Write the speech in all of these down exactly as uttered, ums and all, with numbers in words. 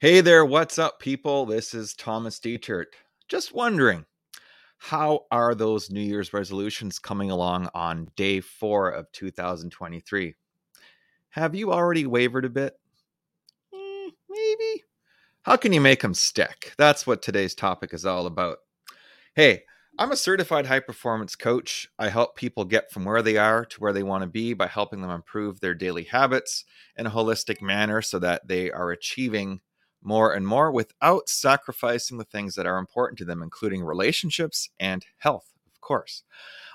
Hey there, what's up, people? This is Thomas Dietert. Just wondering, how are those New Year's resolutions coming along on day four of two thousand twenty-three? Have you already wavered a bit? Mm, maybe. How can you make them stick? That's what today's topic is all about. Hey, I'm a certified high-performance coach. I help people get from where they are to where they want to be by helping them improve their daily habits in a holistic manner so that they are achieving more and more without sacrificing the things that are important to them, including relationships and health, of course.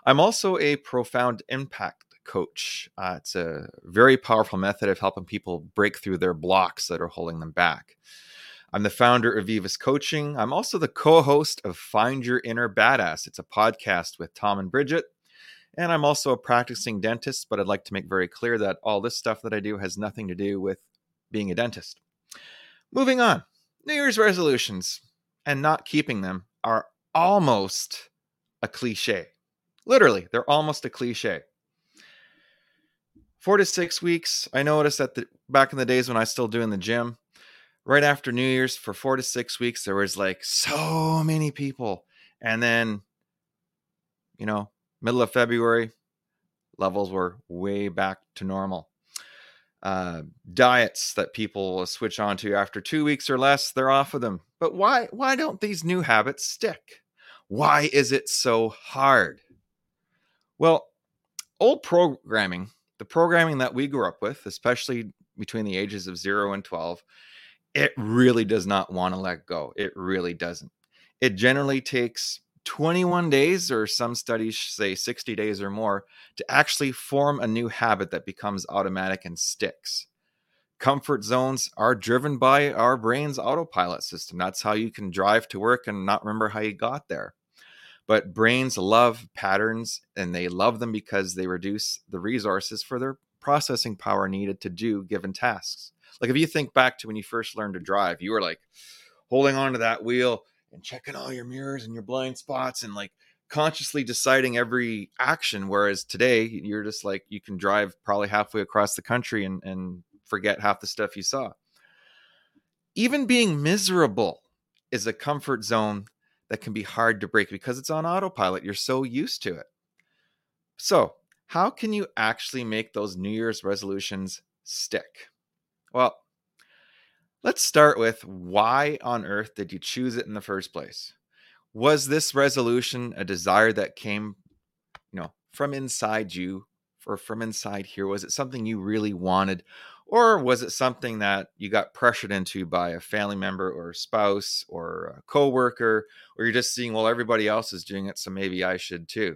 I'm also a profound impact coach. Uh, it's a very powerful method of helping people break through their blocks that are holding them back. I'm the founder of Vivos Coaching. I'm also the co-host of Find Your Inner Badass. It's a podcast with Tom and Bridget. And I'm also a practicing dentist, but I'd like to make very clear that all this stuff that I do has nothing to do with being a dentist. Moving on, New Year's resolutions and not keeping them are almost a cliche. Literally, they're almost a cliche. Four to six weeks, I noticed that the, back in the days when I was still doing the gym, right after New Year's for four to six weeks, there was like so many people. And then, you know, middle of February, levels were way back to normal. Uh, diets that people switch on to after two weeks or less, they're off of them. But why, why don't these new habits stick? Why is it so hard? Well, old programming, the programming that we grew up with, especially between the ages of zero and twelve, it really does not want to let go. It really doesn't. It generally takes twenty-one days, or some studies say sixty days or more, to actually form a new habit that becomes automatic and sticks. Comfort zones are driven by our brain's autopilot system. That's how you can drive to work and not remember how you got there. But brains love patterns, and they love them because they reduce the resources for their processing power needed to do given tasks. Like if you think back to when you first learned to drive, you were like holding onto that wheel and checking all your mirrors and your blind spots and like consciously deciding every action. Whereas today you're just like, you can drive probably halfway across the country and, and forget half the stuff you saw. Even being miserable is a comfort zone that can be hard to break because it's on autopilot. You're so used to it. So how can you actually make those New Year's resolutions stick? Well, let's start with, why on earth did you choose it in the first place? Was this resolution a desire that came, you know, from inside you or from inside here? Was it something you really wanted, or was it something that you got pressured into by a family member or a spouse or a coworker, or you're just seeing, well, everybody else is doing it, so maybe I should too?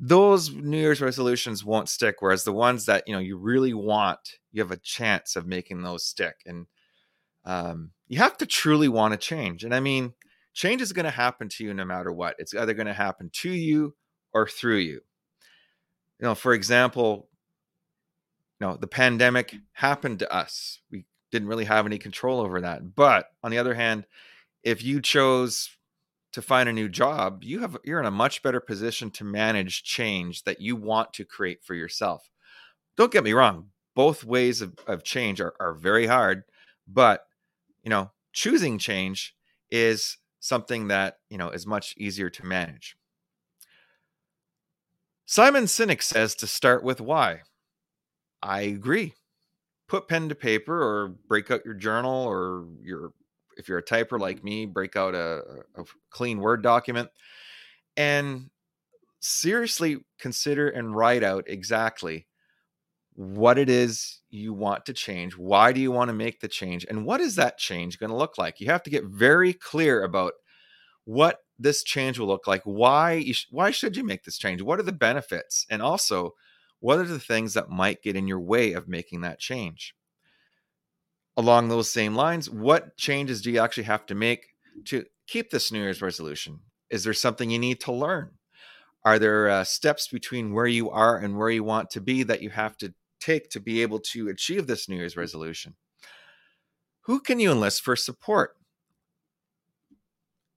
Those New Year's resolutions won't stick, whereas the ones that, you know, you really want, you have a chance of making those stick. And Um, you have to truly want to change. And I mean, change is going to happen to you no matter what. It's either going to happen to you or through you. You know, for example, you know, the pandemic happened to us. We didn't really have any control over that. But on the other hand, if you chose to find a new job, you have, you're in a much better position to manage change that you want to create for yourself. Don't get me wrong. Both ways of, of change are, are very hard, but you know, choosing change is something that, you know, is much easier to manage. Simon Sinek says to start with why. I agree. Put pen to paper, or break out your journal, or your, if you're a typer like me, break out a, a clean Word document and seriously consider and write out exactly what it is you want to change. Why do you want to make the change? And what is that change going to look like? You have to get very clear about what this change will look like. Why you sh- why should you make this change? What are the benefits? And also, what are the things that might get in your way of making that change? Along those same lines, what changes do you actually have to make to keep this New Year's resolution? Is there something you need to learn? Are there uh, steps between where you are and where you want to be that you have to take to be able to achieve this New Year's resolution? Who can you enlist for support?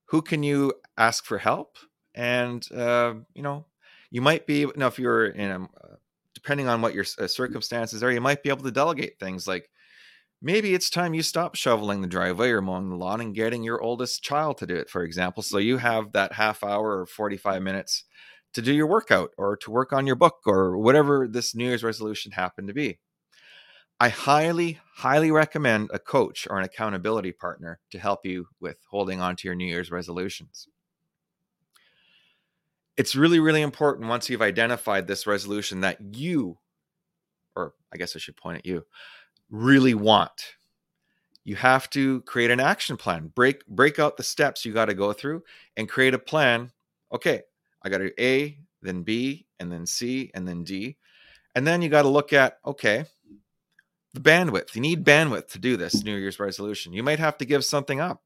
Who can you ask for help? And, uh, you know, you might be, now if you're in, a, depending on what your circumstances are, you might be able to delegate things like, Maybe it's time you stop shoveling the driveway or mowing the lawn and getting your oldest child to do it, for example. So you have that half hour or forty-five minutes to do your workout or to work on your book or whatever this New Year's resolution happened to be. I highly, highly recommend a coach or an accountability partner to help you with holding on to your New Year's resolutions. It's really, really important once you've identified this resolution that you, or I guess I should point at you, really want. You have to create an action plan. Break break out the steps you got to go through and create a plan. Okay, I got to do A, then B, and then C, and then D. And then you got to look at, okay, the bandwidth. You need bandwidth to do this New Year's resolution. You might have to give something up.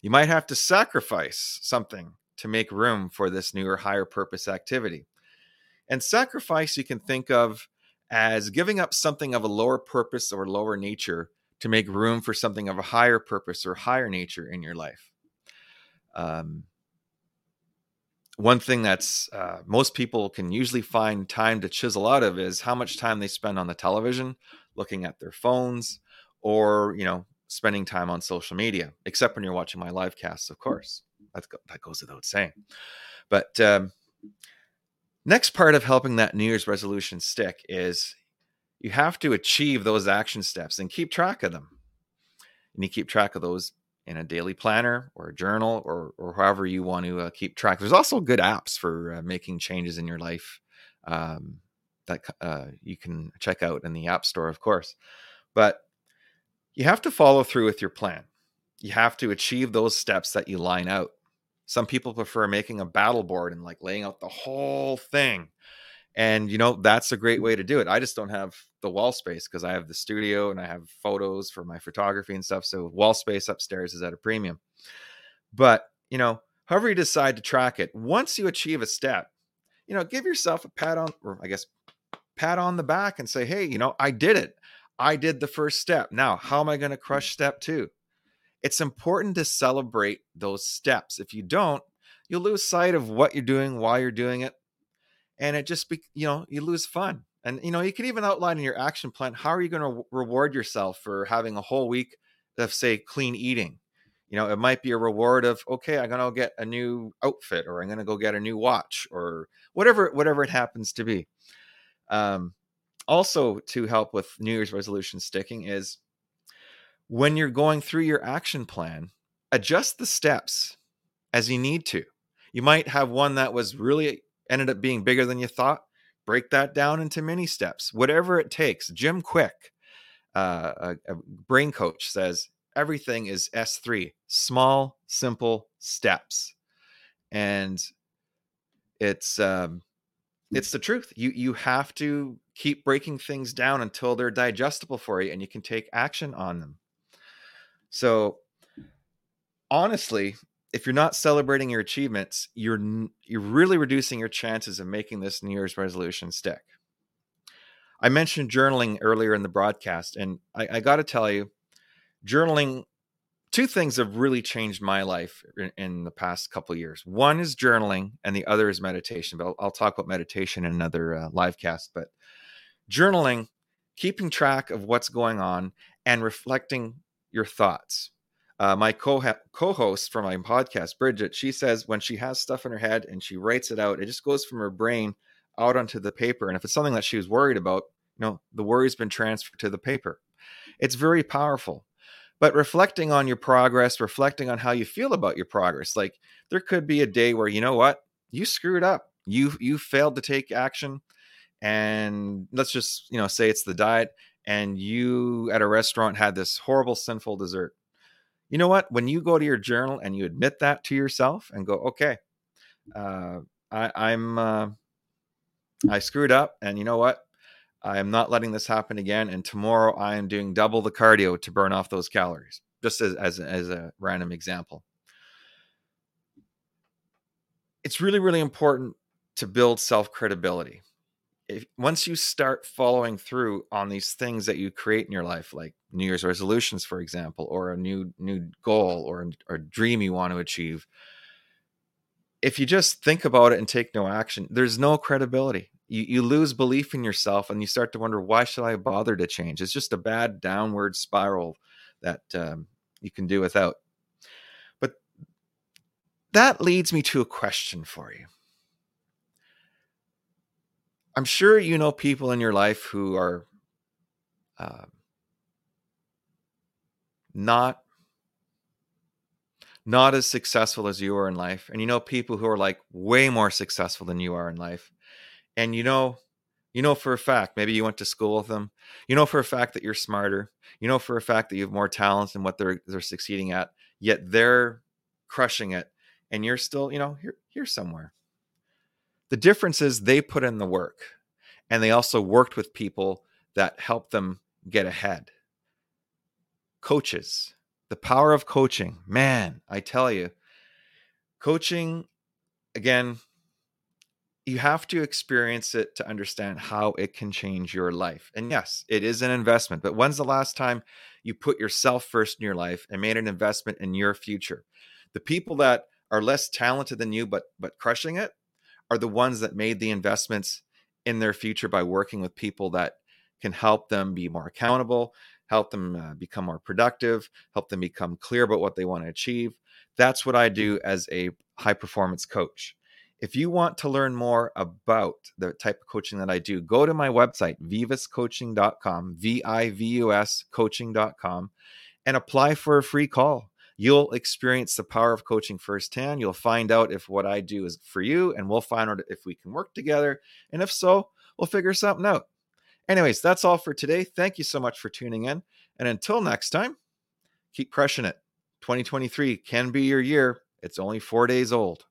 You might have to sacrifice something to make room for this newer, higher purpose activity. And sacrifice you can think of as giving up something of a lower purpose or lower nature to make room for something of a higher purpose or higher nature in your life. Um, one thing that's uh, most people can usually find time to chisel out of is how much time they spend on the television, looking at their phones, or, you know, spending time on social media, except when you're watching my live casts, of course. That's, that goes without saying. But um, next part of helping that New Year's resolution stick is you have to achieve those action steps and keep track of them. And you keep track of those in a daily planner or a journal or, or however you want to uh, keep track. There's also good apps for uh, making changes in your life um, that uh, you can check out in the App Store, of course. But you have to follow through with your plan. You have to achieve those steps that you line out. Some people prefer making a battle board and like laying out the whole thing. And, you know, that's a great way to do it. I just don't have the wall space because I have the studio and I have photos for my photography and stuff. So wall space upstairs is at a premium. But, you know, however you decide to track it, once you achieve a step, you know, give yourself a pat on, or I guess, pat on the back and say, hey, you know, I did it. I did the first step. Now, how am I going to crush step two? It's important to celebrate those steps. If you don't, you'll lose sight of what you're doing, why you're doing it. And it just, be, you know, you lose fun. And, you know, you can even outline in your action plan, how are you going to reward yourself for having a whole week of, say, clean eating? You know, it might be a reward of, okay, I'm going to get a new outfit or I'm going to go get a new watch or whatever, whatever it happens to be. Um, also to help with New Year's resolution sticking is, when you're going through your action plan, adjust the steps as you need to. You might have one that was really ended up being bigger than you thought. Break that down into mini steps, whatever it takes. Jim Quick, uh, a, a brain coach, says everything is S three, small, simple steps. And it's um, it's the truth. You you have to keep breaking things down until they're digestible for you and you can take action on them. So honestly, if you're not celebrating your achievements, you're you're really reducing your chances of making this New Year's resolution stick. I mentioned journaling earlier in the broadcast, and I, I got to tell you, journaling, two things have really changed my life in, in the past couple of years. One is journaling, and the other is meditation. But I'll, I'll talk about meditation in another uh, live cast. But journaling, keeping track of what's going on, and reflecting your thoughts. Uh, my co- co-host for my podcast, Bridget, she says when she has stuff in her head and she writes it out, it just goes from her brain out onto the paper. And if it's something that she was worried about, you know, the worry's been transferred to the paper. It's very powerful. But reflecting on your progress, reflecting on how you feel about your progress, like there could be a day where, you know what, you screwed up, you you failed to take action, and let's just, you know, say it's the diet. And you at a restaurant had this horrible, sinful dessert. You know what? When you go to your journal and you admit that to yourself and go, okay, uh, I, I'm, uh, I screwed up. And you know what? I am not letting this happen again. And tomorrow I am doing double the cardio to burn off those calories. Just as, as, as a random example. It's really, really important to build self-credibility. If, once you start following through on these things that you create in your life, like New Year's resolutions, for example, or a new new goal or, or dream you want to achieve, if you just think about it and take no action, there's no credibility. you, you lose belief in yourself and you start to wonder, why should I bother to change? It's just a bad downward spiral that um, you can do without. But that leads me to a question for you. I'm sure you know people in your life who are um, not not as successful as you are in life. And you know people who are like way more successful than you are in life. And you know, you know for a fact, maybe you went to school with them. You know for a fact that you're smarter. You know for a fact that you have more talent than what they're they're succeeding at. Yet they're crushing it, and you're still, you know, here here somewhere. The difference is they put in the work, and they also worked with people that helped them get ahead. Coaches, the power of coaching. Man, I tell you, coaching, again, you have to experience it to understand how it can change your life. And yes, it is an investment, but when's the last time you put yourself first in your life and made an investment in your future? The people that are less talented than you, but, but crushing it, are the ones that made the investments in their future by working with people that can help them be more accountable, help them uh, become more productive, help them become clear about what they want to achieve. That's what I do as a high performance coach. If you want to learn more about the type of coaching that I do, go to my website, vivos coaching dot com, V I V U S coaching dot com, and apply for a free call. You'll experience the power of coaching firsthand. You'll find out if what I do is for you, and we'll find out if we can work together. And if so, we'll figure something out. Anyways, that's all for today. Thank you so much for tuning in. And until next time, keep crushing it. twenty twenty-three can be your year. It's only four days old.